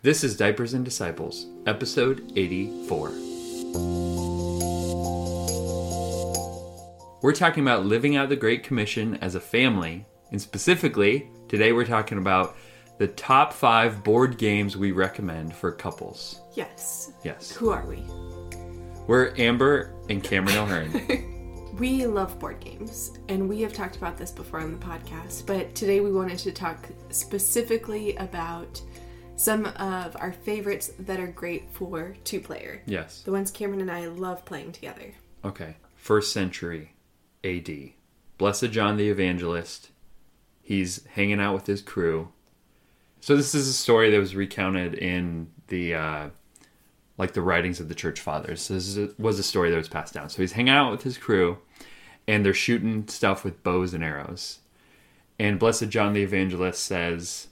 This is Diapers and Disciples, episode 84. We're talking about living out the Great Commission as a family, and specifically, today we're talking about the top 5 board games we recommend for couples. Yes. Who are we? We're Amber and Cameron O'Hearn. We love board games, and we have talked about this before on the podcast, but today we wanted to talk specifically about some of our favorites that are great for two-player. Yes. The ones Cameron and I love playing together. Okay. 1st century AD. Blessed John the Evangelist. He's hanging out with his crew. So this is a story that was recounted in the writings of the church fathers. So this was a story that was passed down. So he's hanging out with his crew, and they're shooting stuff with bows and arrows. And Blessed John the Evangelist says...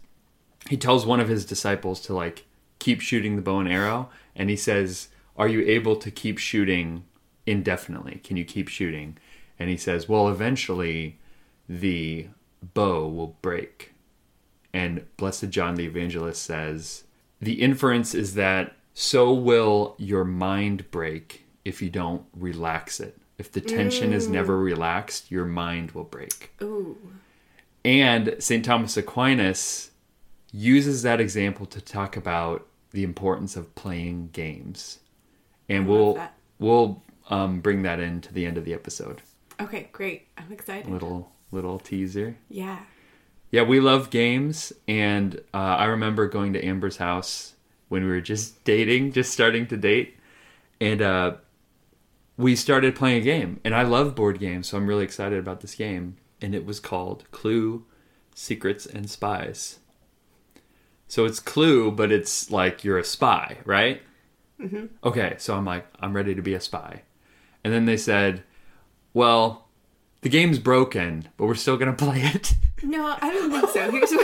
He tells one of his disciples to, keep shooting the bow and arrow. And he says, are you able to keep shooting indefinitely? Can you keep shooting? And he says, well, eventually the bow will break. And Blessed John the Evangelist says, the inference is that so will your mind break if you don't relax it. If the tension is never relaxed, your mind will break. Ooh. And St. Thomas Aquinas... uses that example to talk about the importance of playing games. And we'll bring that in to the end of the episode. Okay, great. I'm excited. Little teaser. Yeah. Yeah, we love games. And I remember going to Amber's house when we were just starting to date. And we started playing a game. And I love board games, so I'm really excited about this game. And it was called Clue, Secrets, and Spies. So it's Clue, but it's you're a spy, right? Mm-hmm. Okay, so I'm ready to be a spy. And then they said, well, the game's broken, but we're still going to play it. No, I don't think so.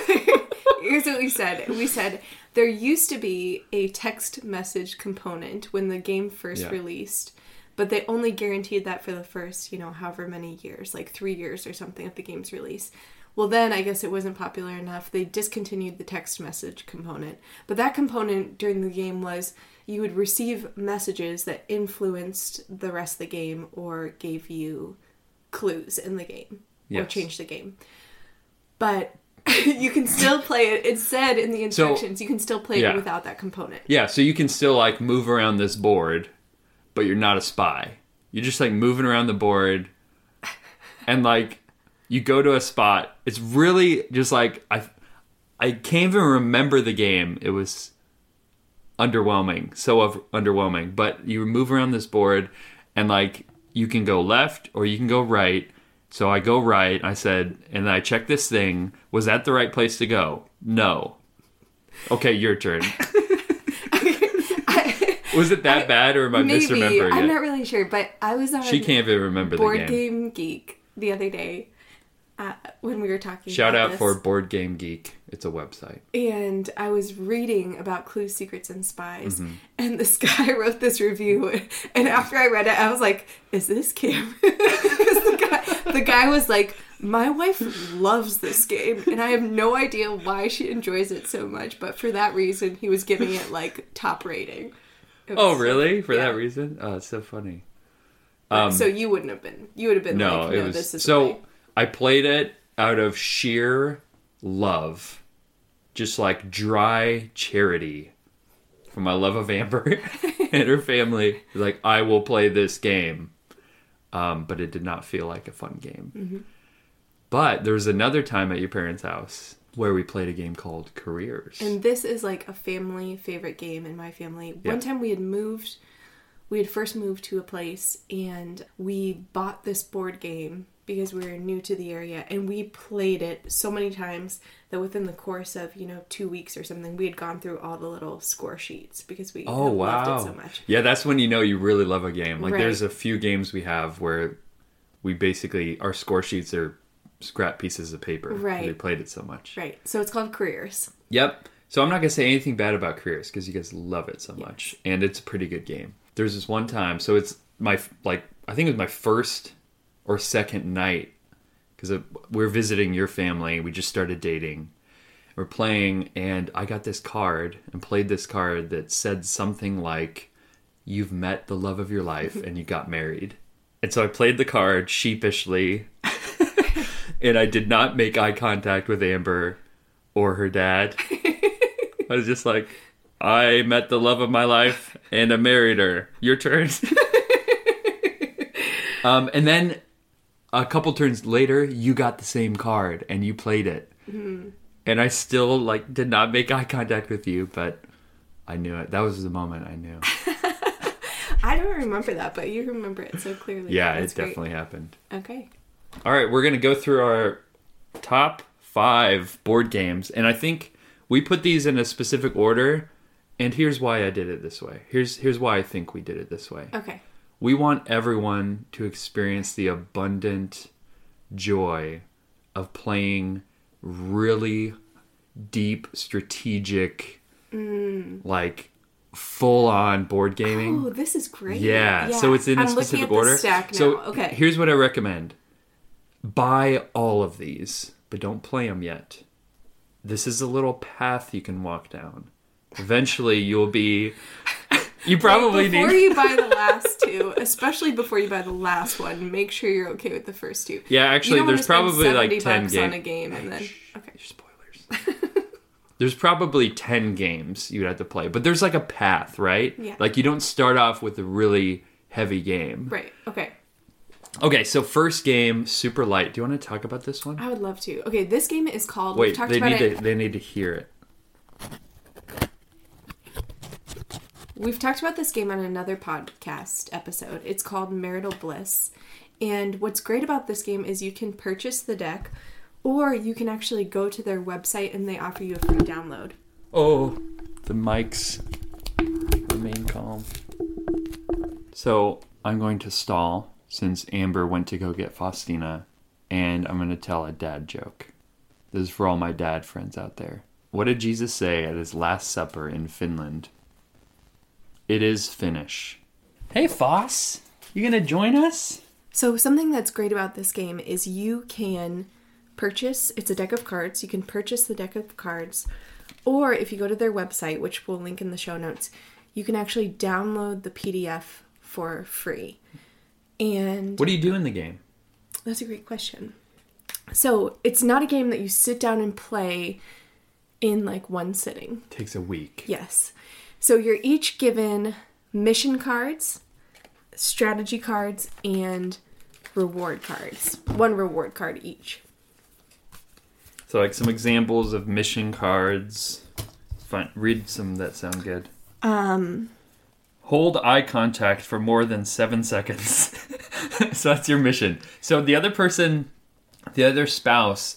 Here's what we said. We said, there used to be a text message component when the game first released, but they only guaranteed that for the first, however many years, 3 years or something of the game's release. Well, then I guess it wasn't popular enough. They discontinued the text message component. But that component during the game was you would receive messages that influenced the rest of the game or gave you clues in the game or changed the game. But you can still play it. It said in the instructions, you can still play it without that component. Yeah, so you can still move around this board, but you're not a spy. You're just moving around the board and you go to a spot. It's really just I can't even remember the game. It was underwhelming. So underwhelming. But you move around this board and you can go left or you can go right. So I go right. I said, and I checked this thing. Was that the right place to go? No. Okay, your turn. Was it that bad or am I misremembering it? I'm not really sure, but I was on She can't even remember the game. Board Game Geek the other day. When we were talking about this. For Board Game Geek. It's a website. And I was reading about Clue, Secrets, and Spies, and this guy wrote this review, and after I read it, I was like, is this Cam? Because the guy was like, my wife loves this game, and I have no idea why she enjoys it so much, but for that reason, he was giving it, top rating. Oh, really? For that reason? Oh, it's so funny. So you wouldn't have been. You would have been this is so. I played it out of sheer love, just dry charity for my love of Amber and her family. I will play this game. But it did not feel like a fun game. Mm-hmm. But there was another time at your parents' house where we played a game called Careers. And this is a family favorite game in my family. Yeah. One time we had first moved to a place and we bought this board game because we were new to the area, and we played it so many times that within the course of, 2 weeks or something, we had gone through all the little score sheets because we loved it so much. Yeah, that's when you know you really love a game. There's a few games we have where we basically, our score sheets are scrap pieces of paper. Right. We played it so much. Right. So it's called Careers. Yep. So I'm not going to say anything bad about Careers because you guys love it so much, and it's a pretty good game. There's this one time, so it's my, I think it was my first... or second night, because we're visiting your family. We just started dating. We're playing, and I got this card and played this card that said something like, you've met the love of your life and you got married. And so I played the card sheepishly, and I did not make eye contact with Amber or her dad. I was just like, I met the love of my life and I married her. Your turn. And then a couple turns later, you got the same card and you played it. Mm-hmm. And I still did not make eye contact with you, but I knew it. That was the moment I knew. I don't remember that, but you remember it so clearly. Yeah, it definitely happened. Okay. All right, we're going to go through our top 5 board games. And I think we put these in a specific order. And here's why I did it this way. Here's why I think we did it this way. Okay. We want everyone to experience the abundant joy of playing really deep, strategic, full-on board gaming. Oh, this is great. Yeah. So it's in a specific order. Stack now. So Here's what I recommend. Buy all of these, but don't play them yet. This is a little path you can walk down. Eventually, you'll be... You probably need... Before you buy the last two, especially before you buy the last one, make sure you're okay with the first two. Yeah, actually, there's probably 10 games on a game, and then spoilers. There's probably 10 games you'd have to play, but there's a path, right? Yeah. You don't start off with a really heavy game, right? Okay. Okay, so first game, super light. Do you want to talk about this one? I would love to. Okay, this game is called... Wait, they need to hear it. We've talked about this game on another podcast episode. It's called Marital Bliss. And what's great about this game is you can purchase the deck, or you can actually go to their website and they offer you a free download. Oh, the mics remain calm. So I'm going to stall since Amber went to go get Faustina, and I'm going to tell a dad joke. This is for all my dad friends out there. What did Jesus say at his Last Supper in Finland? It is Finnish. Hey, Foss, you gonna join us? So something that's great about this game is you can purchase, it's a deck of cards, you can purchase the deck of cards, or if you go to their website, which we'll link in the show notes, you can actually download the PDF for free. And what do you do in the game? That's a great question. So it's not a game that you sit down and play in one sitting. It takes a week. Yes. So you're each given mission cards, strategy cards, and reward cards. One reward card each. So some examples of mission cards. Fine. Read some that sound good. Hold eye contact for more than 7 seconds. So that's your mission. So the other person, the other spouse,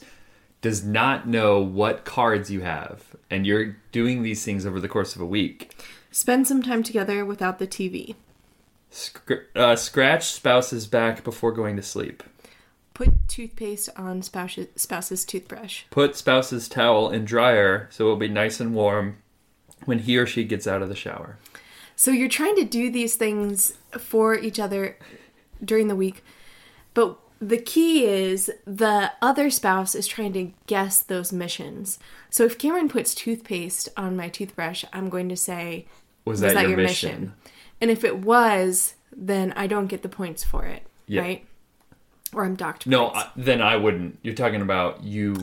does not know what cards you have. And you're doing these things over the course of a week. Spend some time together without the TV. Scratch spouse's back before going to sleep. Put toothpaste on spouse's toothbrush. Put spouse's towel in dryer so it'll be nice and warm when he or she gets out of the shower. So you're trying to do these things for each other during the week, but the key is the other spouse is trying to guess those missions. So if Cameron puts toothpaste on my toothbrush, I'm going to say, was that your mission? And if it was, then I don't get the points for it, right? Or I'm docked points. No, then I wouldn't. You're talking about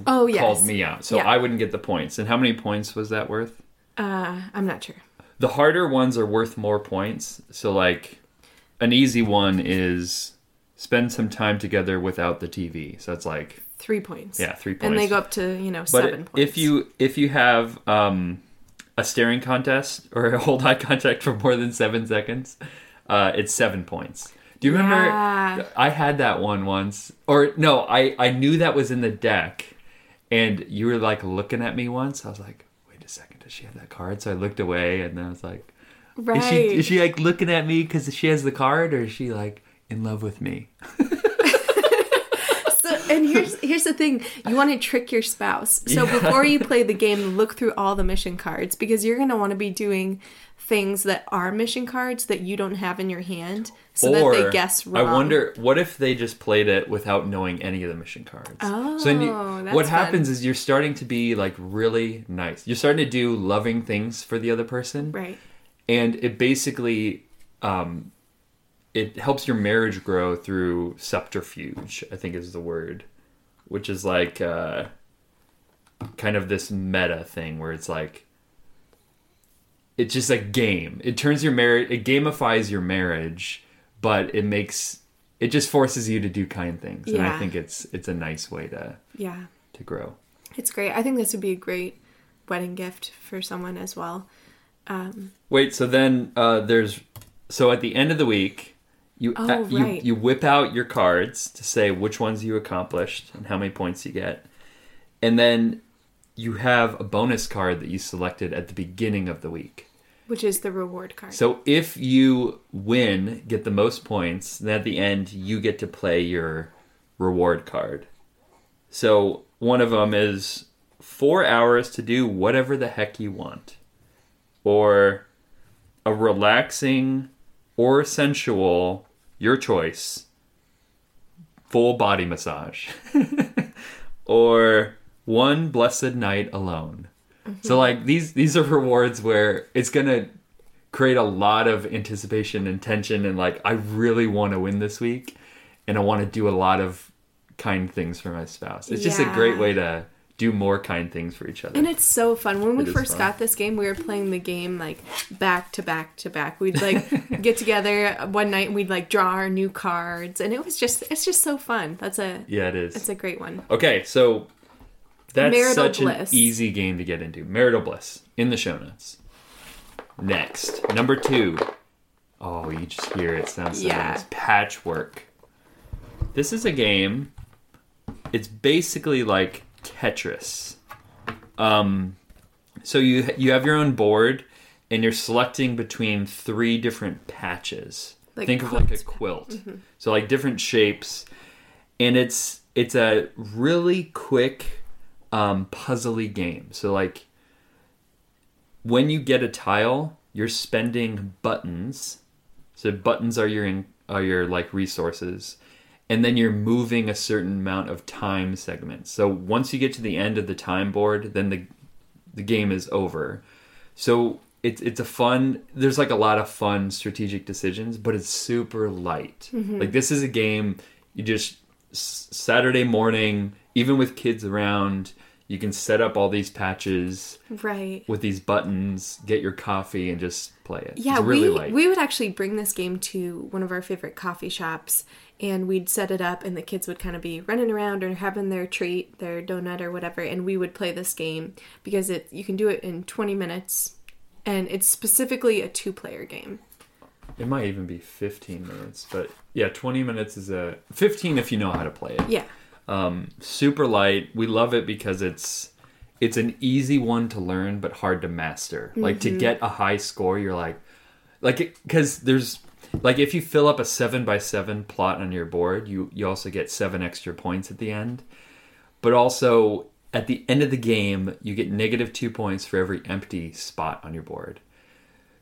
called me out. So I wouldn't get the points. And how many points was that worth? I'm not sure. The harder ones are worth more points. So an easy one is... Spend some time together without the TV. So that's 3 points. Yeah, 3 points. And they go up to, 7 points. If you have a staring contest or a hold eye contact for more than 7 seconds, it's 7 points. Do you remember? Yeah. I had that one once. Or no, I knew that was in the deck. And you were looking at me once. I was like, wait a second, does she have that card? So I looked away and then I was like, right. Is she looking at me because she has the card, or is she in love with me? So And here's the thing. You want to trick your spouse. So before you play the game, look through all the mission cards, because you're going to want to be doing things that are mission cards that you don't have in your hand, so or, that they guess wrong. I wonder, what if they just played it without knowing any of the mission cards? Oh, so you, that's what happens is you're starting to be like really nice. You're starting to do loving things for the other person. Right. And it basically, it helps your marriage grow through subterfuge, I think is the word, which is like kind of this meta thing where it's like, it's just a game. It turns your marriage, it gamifies your marriage, but it makes, it just forces you to do kind things. Yeah. And I think it's a nice way to grow. It's great. I think this would be a great wedding gift for someone as well. Wait, so then so at the end of the week, you whip out your cards to say which ones you accomplished and how many points you get. And then you have a bonus card that you selected at the beginning of the week, which is the reward card. So if you win, get the most points, then at the end, you get to play your reward card. So one of them is 4 hours to do whatever the heck you want. Or a relaxing or sensual, your choice, full body massage. Or one blessed night alone. Mm-hmm. So like these are rewards where it's going to create a lot of anticipation and tension. And like, I really want to win this week. And I want to do a lot of kind things for my spouse. It's just a great way to do more kind things for each other. And it's so fun. When we first got this game, we were playing the game like back to back to back. We'd like get together one night and we'd like draw our new cards. And it's just so fun. It is. It's a great one. Okay, so that's Marital such Bliss. An easy game to get into. Marital Bliss in the show notes. Next, number 2. Oh, you just hear it. Sounds so nice. Patchwork. This is a game. It's basically like Tetris. So you have your own board, and you're selecting between 3 different patches. Like think quilt. Of like a quilt. Mm-hmm. So like different shapes, and it's a really quick, puzzly game. So like when you get a tile, you're spending buttons. So buttons are your like resources. And then you're moving a certain amount of time segments. So once you get to the end of the time board, then the game is over. So it's a fun, there's like a lot of fun strategic decisions, but it's super light. Mm-hmm. Like this is a game you just, Saturday morning, even with kids around, you can set up all these patches with these buttons, get your coffee and just play it. Yeah, it's really light. We would actually bring this game to one of our favorite coffee shops. And we'd set it up, and the kids would kind of be running around or having their treat, their donut or whatever, and we would play this game because you can do it in 20 minutes, and it's specifically a 2-player game. It might even be 15 minutes, but yeah, 20 minutes is 15 if you know how to play it. Yeah. Super light. We love it because it's an easy one to learn but hard to master. Mm-hmm. Like, to get a high score, you're like because there's... Like, if you fill up a 7x7 plot on your board, you also get 7 extra points at the end. But also, at the end of the game, you get -2 points for every empty spot on your board.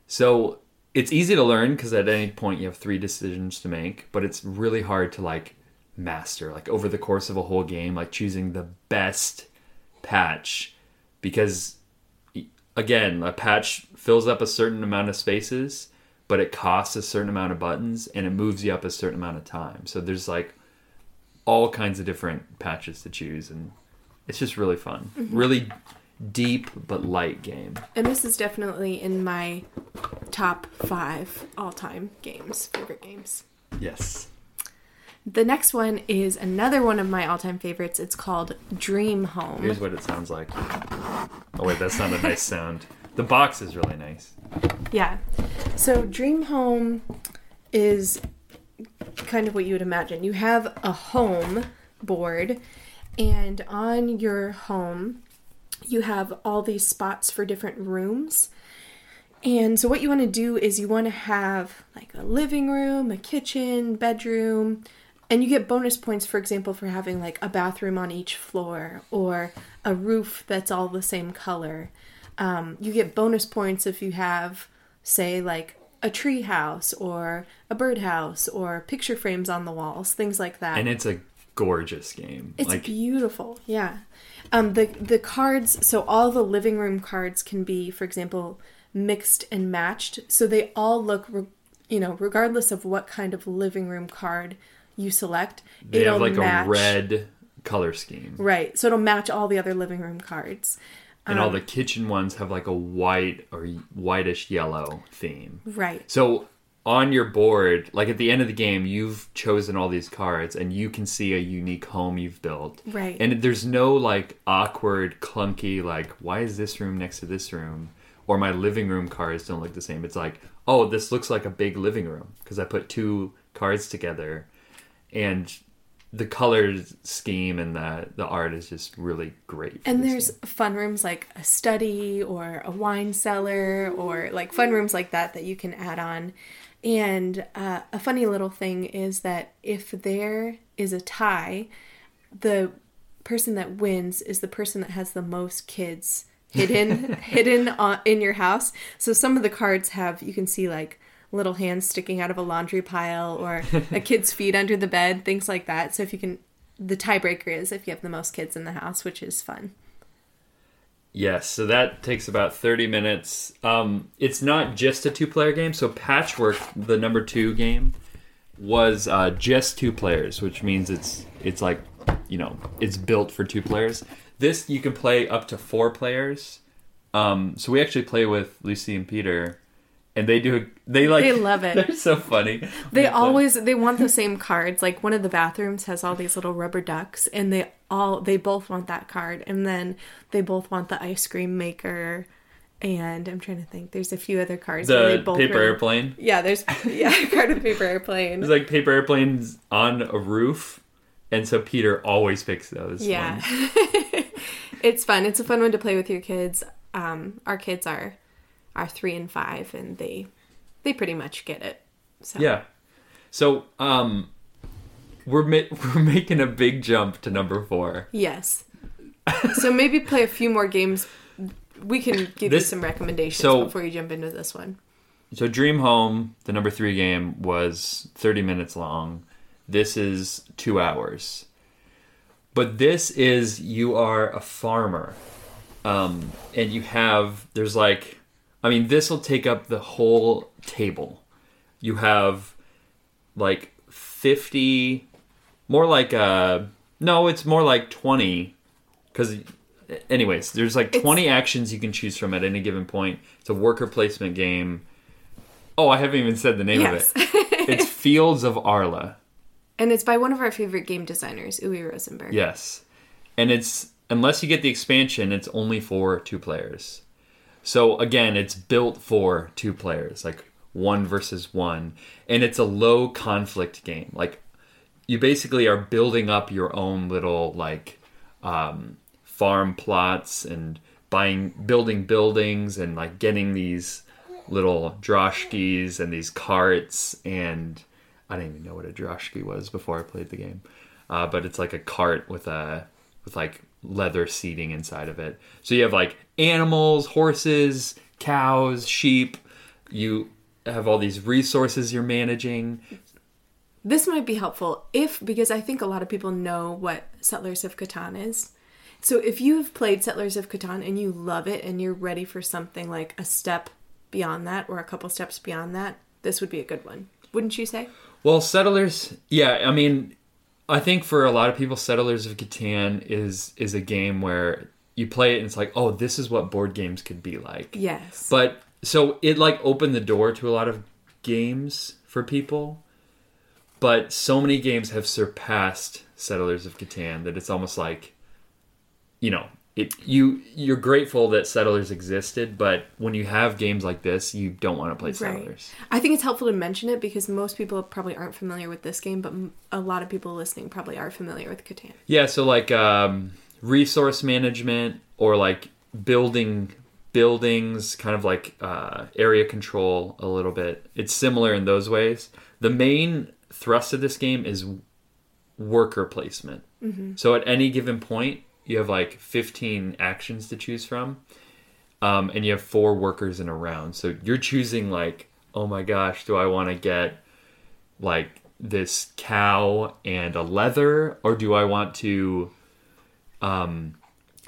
So, it's easy to learn, because at any point you have 3 decisions to make. But it's really hard to, like, master. Like, over the course of a whole game, like, choosing the best patch. Because, again, a patch fills up a certain amount of spaces, but it costs a certain amount of buttons, and it moves you up a certain amount of time. So there's like all kinds of different patches to choose, and it's just really fun. Mm-hmm. Really deep but light game. And this is definitely in my top 5 all-time games, favorite games. Yes. The next one is another one of my all-time favorites. It's called Dream Home. Here's what it sounds like. Oh wait, that's not a nice sound. The box is really nice. Yeah. So Dream Home is kind of what you would imagine. You have a home board, and on your home, you have all these spots for different rooms. And so what you want to do is you want to have like a living room, a kitchen, bedroom, And you get bonus points, for example, for having like a bathroom on each floor or a roof that's all the same color. You get bonus points if you have, say, like a tree house or a birdhouse or picture frames on the walls, things like that. And it's a gorgeous game. It's like beautiful, yeah. The cards, so all the living room cards can be, for example, mixed and matched. So they all look, regardless of what kind of living room card you select, they have like a red color scheme. Right, so it'll match all the other living room cards. And all the kitchen ones have like a white or whitish yellow theme. Right. So on your board, like at the end of the game, you've chosen all these cards and you can see a unique home you've built. Right. And there's no like awkward, clunky, like, why is this room next to this room? Or my living room cards don't look the same. It's like, oh, this looks like a big living room because I put two cards together. And the color scheme and the art is just really great. And there's fun rooms like a study or a wine cellar or like fun rooms like that you can add on. And a funny little thing is that if there is a tie, the person that wins is the person that has the most kids hidden in your house. So some of the cards have, you can see like little hands sticking out of a laundry pile or a kid's feet under the bed, things like that. So if you can, the tiebreaker is if you have the most kids in the house, which is fun. Yes, so that takes about 30 minutes. It's not just a two-player game. So Patchwork, the number 2 game, was just 2 players, which means it's like, it's built for 2 players. This, you can play up to 4 players. So we actually play with Lucy and Peter. And they love it. They're so funny. They want the same cards. Like one of the bathrooms has all these little rubber ducks and they both want that card. And then they both want the ice cream maker. And I'm trying to think, there's a few other cards. The paper airplane. Yeah, there's a card with paper airplane. There's like paper airplanes on a roof. And so Peter always picks those. Yeah. It's fun. It's a fun one to play with your kids. Our kids are 3 and 5, and they pretty much get it. So. Yeah. So we're making a big jump to number 4. Yes. So maybe play a few more games. We can give you some recommendations before you jump into this one. So Dream Home, the number 3 game, was 30 minutes long. This is 2 hours. But this is, you are a farmer. And you have, there's like... I mean, this will take up the whole table. You have like 50, more like it's more like 20. Because anyways, there's like 20 actions you can choose from at any given point. It's a worker placement game. Oh, I haven't even said the name of it. It's Fields of Arla. And it's by one of our favorite game designers, Uwe Rosenberg. Yes. And it's, unless you get the expansion, it's only for 2 players. So, again, it's built for 2 players, like 1 versus 1. And it's a low conflict game. Like, you basically are building up your own little, like, farm plots and building buildings and, like, getting these little droshkis and these carts. And I didn't even know what a droshki was before I played the game. But it's like a cart with like, leather seating inside of it. So you have like animals, horses, cows, sheep. You have all these resources you're managing. This might be helpful because I think a lot of people know what Settlers of Catan is. So if you have played Settlers of Catan and you love it and you're ready for something like a step beyond that or a couple steps beyond that, this would be a good one. Wouldn't you say? Well, Settlers, yeah, I mean... I think for a lot of people, Settlers of Catan is a game where you play it and it's like, oh, this is what board games could be like. Yes. But so it like opened the door to a lot of games for people. But so many games have surpassed Settlers of Catan that it's almost like, you're grateful that Settlers existed, but when you have games like this, you don't want to play Settlers. Right. I think it's helpful to mention it because most people probably aren't familiar with this game, but a lot of people listening probably are familiar with Catan. Yeah, so like resource management or like building buildings, kind of like area control a little bit. It's similar in those ways. The main thrust of this game is worker placement. Mm-hmm. So at any given point, you have like 15 actions to choose from, and you have 4 workers in a round. So you're choosing like, oh my gosh, do I want to get like this cow and a leather, or do I want to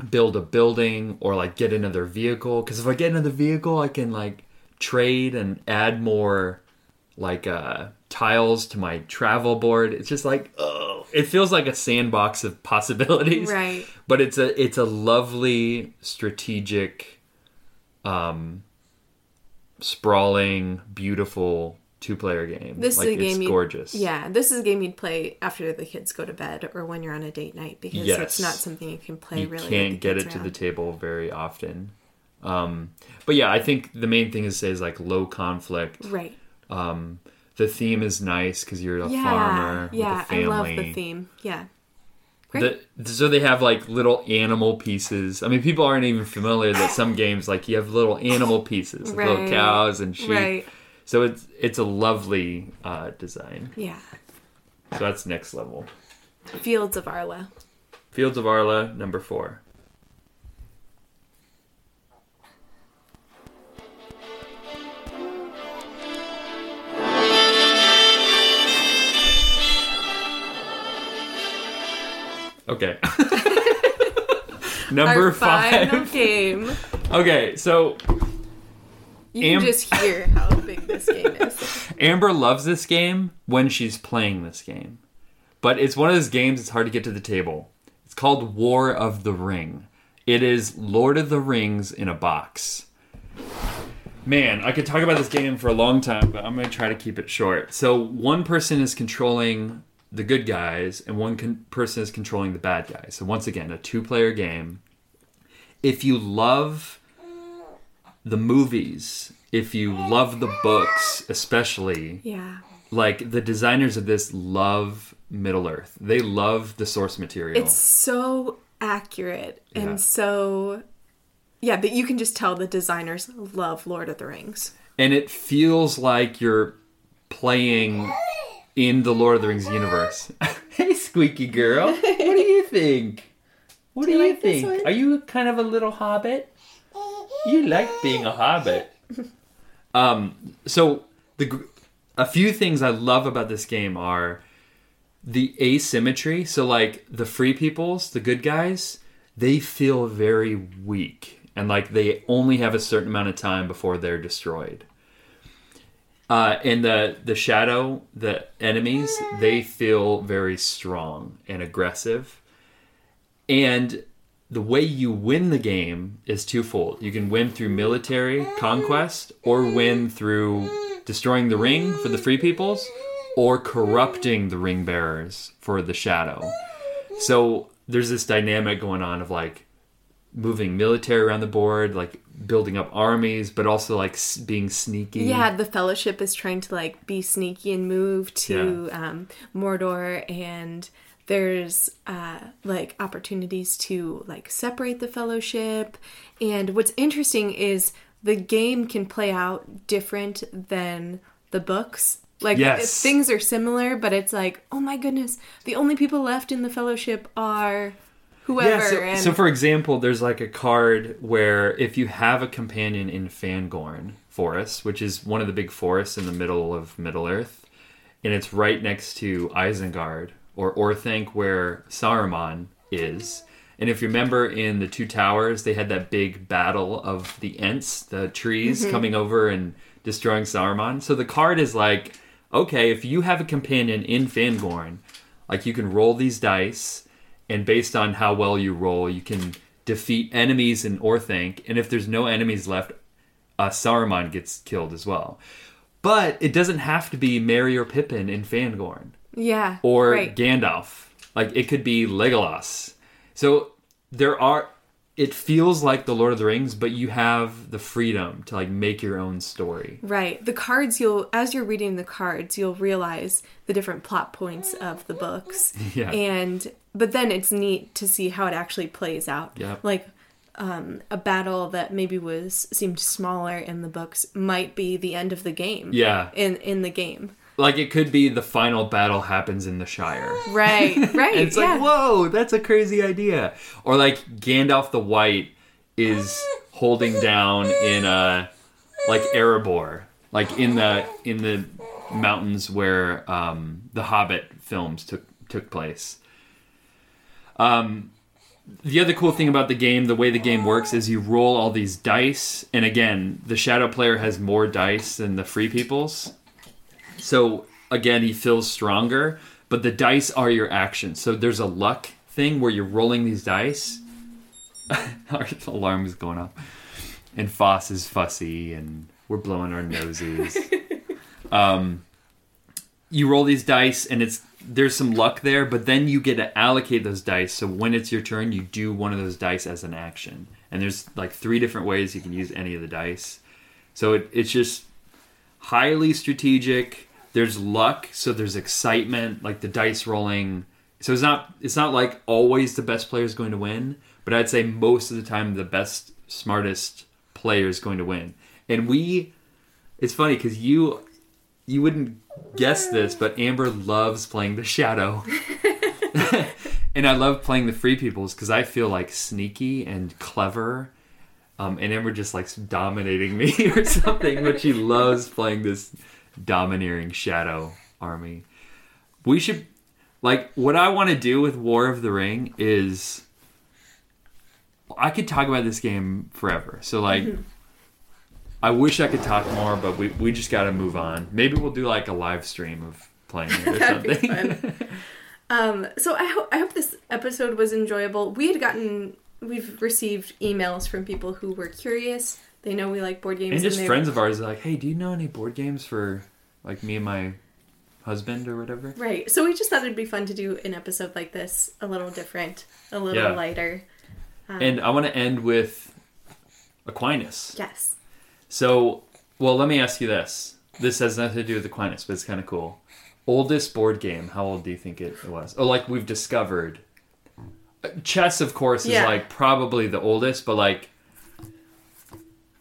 build a building, or like get another vehicle? Because if I get another vehicle, I can like trade and add more like tiles to my travel board. It's just like, oh, it feels like a sandbox of possibilities, right? But it's a lovely strategic, sprawling, beautiful two-player game. This is a game. It's gorgeous. Yeah, this is a game you'd play after the kids go to bed or when you're on a date night, because it's not something you can play. You really can't get it to the table very often. But yeah, I think the main thing is like low conflict, right? The theme is nice because you're a farmer with a family. I love the theme. Yeah, great. So they have like little animal pieces. I mean, people aren't even familiar that some games like you have little animal pieces, like little cows and sheep. Right. So it's a lovely design. Yeah. So that's next level. Fields of Arla. Fields of Arla, number 4. Okay. Number 5. Final game. Okay, so... You can just hear how big this game is. Amber loves this game when she's playing this game. But it's one of those games that's hard to get to the table. It's called War of the Ring. It is Lord of the Rings in a box. Man, I could talk about this game for a long time, but I'm going to try to keep it short. So one person is controlling the good guys, and one person is controlling the bad guys. So once again, a 2-player game. If you love... the movies, if you love the books especially, like the designers of this love Middle Earth. They love the source material. It's so accurate and so... Yeah, but you can just tell the designers love Lord of the Rings. And it feels like you're playing in the Lord of the Rings universe. Hey, squeaky girl. What do you think? What do you like think? Are you kind of a little hobbit? You like being a hobbit. So a few things I love about this game are the asymmetry. So like the free peoples, the good guys, they feel very weak. And like they only have a certain amount of time before they're destroyed. And the shadow, the enemies, they feel very strong and aggressive. And... the way you win the game is twofold. You can win through military conquest, or win through destroying the ring for the free peoples, or corrupting the ring bearers for the shadow. So there's this dynamic going on of like moving military around the board, like building up armies, but also like being sneaky. Yeah, the Fellowship is trying to like be sneaky and move to Mordor, and... there's like opportunities to like separate the Fellowship. And what's interesting is the game can play out different than the books. Like things are similar, but it's like, oh my goodness, the only people left in the Fellowship are whoever. Yeah, so for example, there's like a card where if you have a companion in Fangorn Forest, which is one of the big forests in the middle of Middle Earth, and it's right next to Isengard, or Orthanc, where Saruman is. And if you remember in the Two Towers, they had that big battle of the Ents, the trees, coming over and destroying Saruman. So the card is like, okay, if you have a companion in Fangorn, like you can roll these dice, and based on how well you roll, you can defeat enemies in Orthanc. And if there's no enemies left, Saruman gets killed as well. But it doesn't have to be Merry or Pippin in Fangorn. Yeah. Or Gandalf. Like, it could be Legolas. So, it feels like the Lord of the Rings, but you have the freedom to, like, make your own story. Right. The cards, as you're reading the cards, you'll realize the different plot points of the books. Yeah. But then it's neat to see how it actually plays out. Yeah. Like, a battle that maybe seemed smaller in the books might be the end of the game. Yeah. In the game. Like, it could be the final battle happens in the Shire. Right. It's like, whoa, that's a crazy idea. Or, like, Gandalf the White is holding down in, like, Erebor. Like, in the mountains where the Hobbit films took place. The other cool thing about the game, the way the game works, is you roll all these dice. And, again, the shadow player has more dice than the free people's. So, again, he feels stronger, but the dice are your actions. So there's a luck thing where you're rolling these dice. Our alarm is going off. And Foss is fussy, and we're blowing our noses. You roll these dice, and there's some luck there, but then you get to allocate those dice. So when it's your turn, you do one of those dice as an action. And there's, like, 3 different ways you can use any of the dice. So it's just highly strategic. There's luck, so there's excitement, like the dice rolling. So it's not like always the best player is going to win, but I'd say most of the time the best, smartest player is going to win. And it's funny because you wouldn't guess this, but Amber loves playing the Shadow. And I love playing the Free Peoples because I feel like sneaky and clever. And Amber just likes dominating me or something, but she loves playing this domineering shadow army. We should, like, what I want to do with War of the Ring is, I could talk about this game forever. So, like, I wish I could talk more, but we just got to move on. Maybe we'll do, like, a live stream of playing it or something. That'd be fun. So I hope this episode was enjoyable. We've received emails from people who were curious. They know we like board games. And just friends of ours are like, hey, do you know any board games for, like, me and my husband or whatever? Right. So we just thought it'd be fun to do an episode like this, a little different, a little lighter. And I want to end with Aquinas. Yes. So, well, let me ask you this. This has nothing to do with Aquinas, but it's kind of cool. Oldest board game, how old do you think it was? Oh, like, we've discovered. Chess, of course, is, like, probably the oldest, but, like,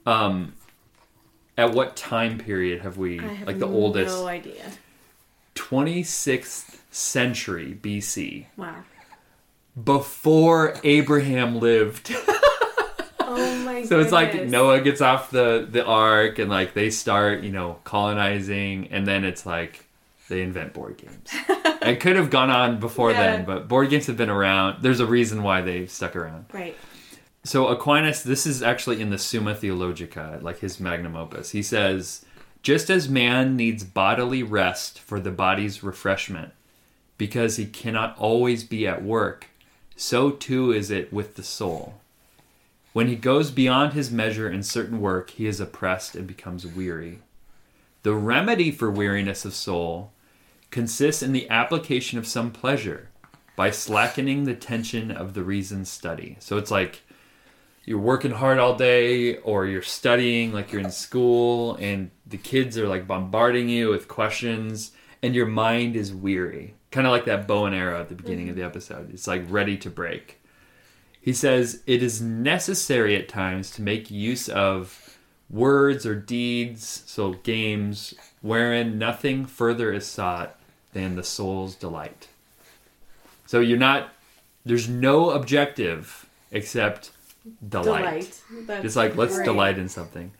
at what time period have we, like, the oldest? I have no idea. 26th century BC. Wow. Before Abraham lived. Oh, my God. So it's like Noah gets off the ark, and, like, they start, you know, colonizing, and then it's, like, they invent board games. It could have gone on before then, but board games have been around. There's a reason why they've stuck around. Right. So Aquinas, this is actually in the Summa Theologica, like his magnum opus. He says, just as man needs bodily rest for the body's refreshment, because he cannot always be at work, so too is it with the soul. When he goes beyond his measure in certain work, he is oppressed and becomes weary. The remedy for weariness of soul consists in the application of some pleasure by slackening the tension of the reason's study. So it's like you're working hard all day, or you're studying, like you're in school, and the kids are, like, bombarding you with questions, and your mind is weary. Kind of like that bow and arrow at the beginning of the episode. It's, like, ready to break. He says it is necessary at times to make use of words or deeds, so games, wherein nothing further is sought than the soul's delight. So there's no objective except delight. It's like, let's delight in something.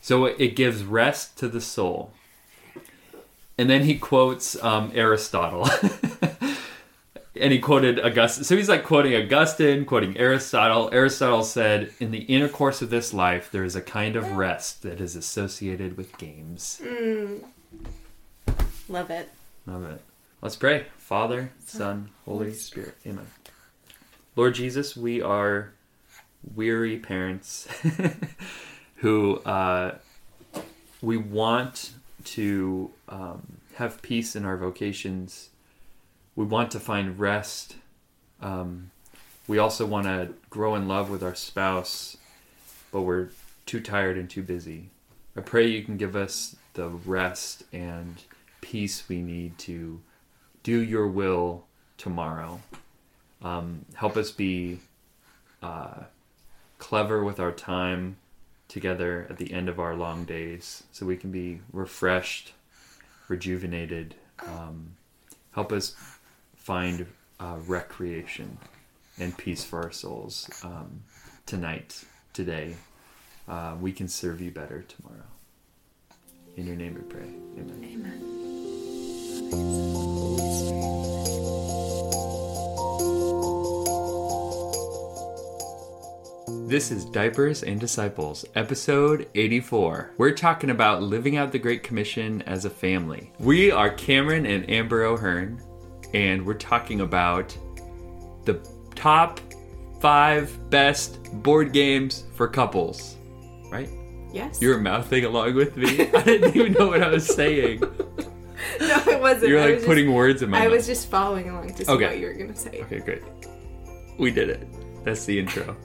So it gives rest to the soul. And then he quotes Aristotle. And he quoted Augustine. So he's, like, quoting Augustine, quoting Aristotle. Aristotle said, in the intercourse of this life, there is a kind of rest that is associated with games. Mm. Love it. Love it. Let's pray. Father, Son, Holy Spirit. Amen. Lord Jesus, we are weary parents who we want to have peace in our vocations. We want to find rest. We also want to grow in love with our spouse, but we're too tired and too busy. I pray you can give us the rest and peace we need to do your will tomorrow. Help us be clever with our time together at the end of our long days so we can be refreshed rejuvenated. Help us find recreation and peace for our souls tonight, today. We can serve you better tomorrow. In your name we pray. Amen. Amen. This is Diapers and Disciples, episode 84. We're talking about living out the Great Commission as a family. We are Cameron and Amber O'Hearn, and we're talking about the top 5 best board games for couples, right? Yes. You were mouthing along with me. I didn't even know what I was saying. No, it wasn't. You were like putting words in my mouth. I was just following along to see what you were going to say. Okay, great. We did it. That's the intro.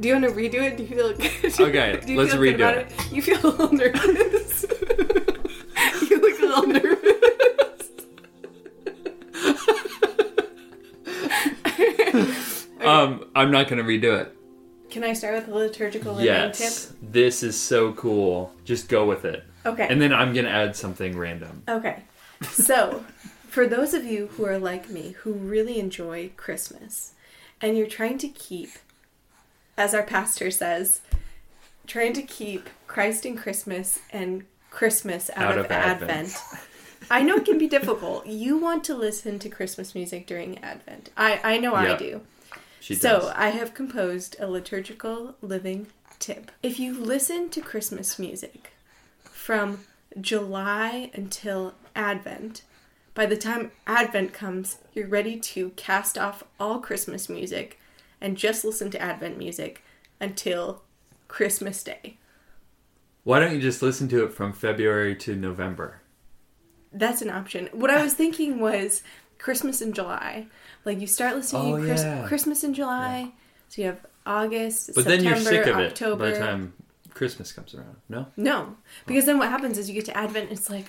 Do you want to redo it? Do you feel good? Okay, let's redo it. You feel a little nervous. You look a little nervous. Okay. I'm not going to redo it. Can I start with a liturgical living tip? Yes, this is so cool. Just go with it. Okay. And then I'm going to add something random. Okay. So, for those of you who are like me, who really enjoy Christmas, and you're trying to keep... As our pastor says, trying to keep Christ in Christmas and Christmas out of Advent. I know it can be difficult. You want to listen to Christmas music during Advent. I know I do. She does. So I have composed a liturgical living tip. If you listen to Christmas music from July until Advent, by the time Advent comes, you're ready to cast off all Christmas music and just listen to Advent music until Christmas Day. Why don't you just listen to it from February to November? That's an option. What I was thinking was Christmas in July. Like, you start listening to Christmas in July, so you have August, but September, October. But then you're sick of it by the time Christmas comes around, no? No, because then what happens is you get to Advent, and it's like,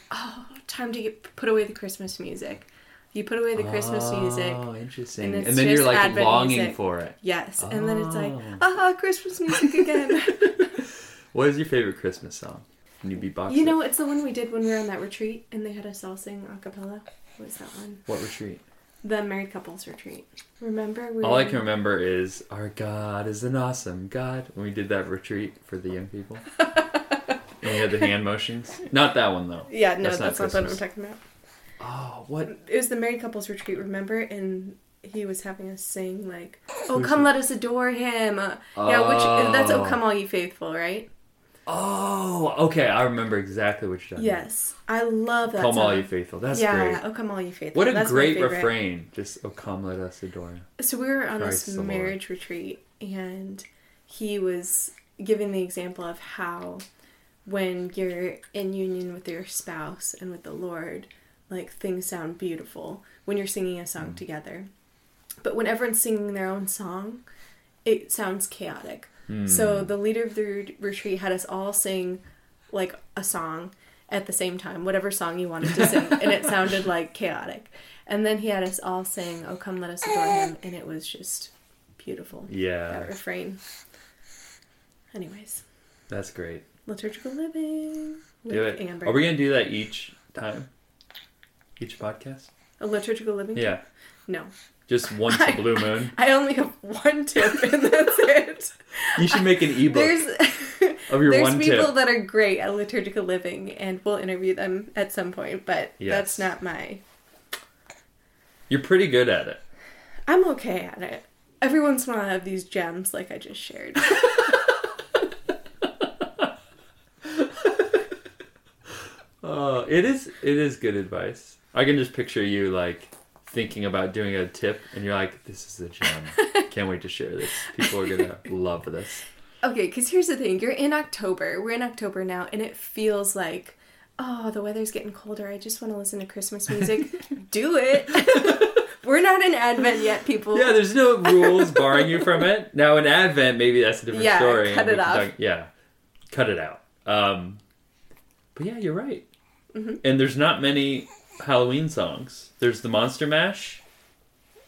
time to put away the Christmas music. You put away the Christmas music. Oh, interesting. And then you're like Advent longing music. For it. Yes. Oh. And then it's like, Christmas music again. What is your favorite Christmas song? Can you beatbox it? You know, it's the one we did when we were on that retreat and they had us all sing a cappella. What was that one? What retreat? The Married Couples Retreat. Remember? All I can remember is, our God is an awesome God. When we did that retreat for the young people. And we had the hand motions. Not that one, though. Yeah, no, that's not what I'm talking about. Oh, what? It was the Married Couples Retreat, remember? And he was having us sing, like, "Oh, come let us adore him." Yeah, that's "Oh, come all ye faithful," right? Oh, okay. I remember exactly what you're talking about. Yes. I love that song. "Come all ye faithful." That's great. Yeah, "Oh, come all ye faithful." What a great refrain. Just, "Oh, come let us adore him." So we were on this marriage retreat, and he was giving the example of how when you're in union with your spouse and with the Lord... like, things sound beautiful when you're singing a song together. But when everyone's singing their own song, it sounds chaotic. So the leader of the retreat had us all sing, like, a song at the same time, whatever song you wanted to sing, and it sounded, like, chaotic. And then he had us all sing, "Oh, come let us adore him," and it was just beautiful. Yeah. That refrain. Anyways. That's great. Liturgical living with Amber. Are we going to do that each time? Each podcast? A liturgical living tip? Yeah. No. Just once a blue moon? I only have one tip and that's it. You should make an ebook of your one tip. There's people that are great at liturgical living and we'll interview them at some point, but that's not my... You're pretty good at it. I'm okay at it. Every once in a while I have these gems like I just shared. It is good advice. I can just picture you, like, thinking about doing a tip, and you're like, "This is a gem. Can't wait to share this. People are going to love this." Okay, because here's the thing. You're in October. We're in October now, and it feels like, the weather's getting colder. I just want to listen to Christmas music. Do it. We're not in Advent yet, people. Yeah, there's no rules barring you from it. Now, in Advent, maybe that's a different story. Yeah, cut it off. Cut it out. But yeah, you're right. Mm-hmm. And there's not many Halloween songs. There's the Monster Mash.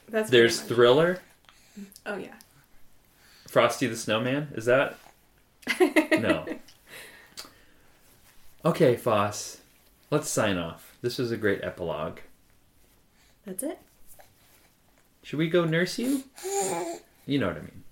There's Thriller. Oh, yeah. Frosty the Snowman. Is that? No. Okay, Foss. Let's sign off. This was a great epilogue. That's it. Should we go nurse you? You know what I mean.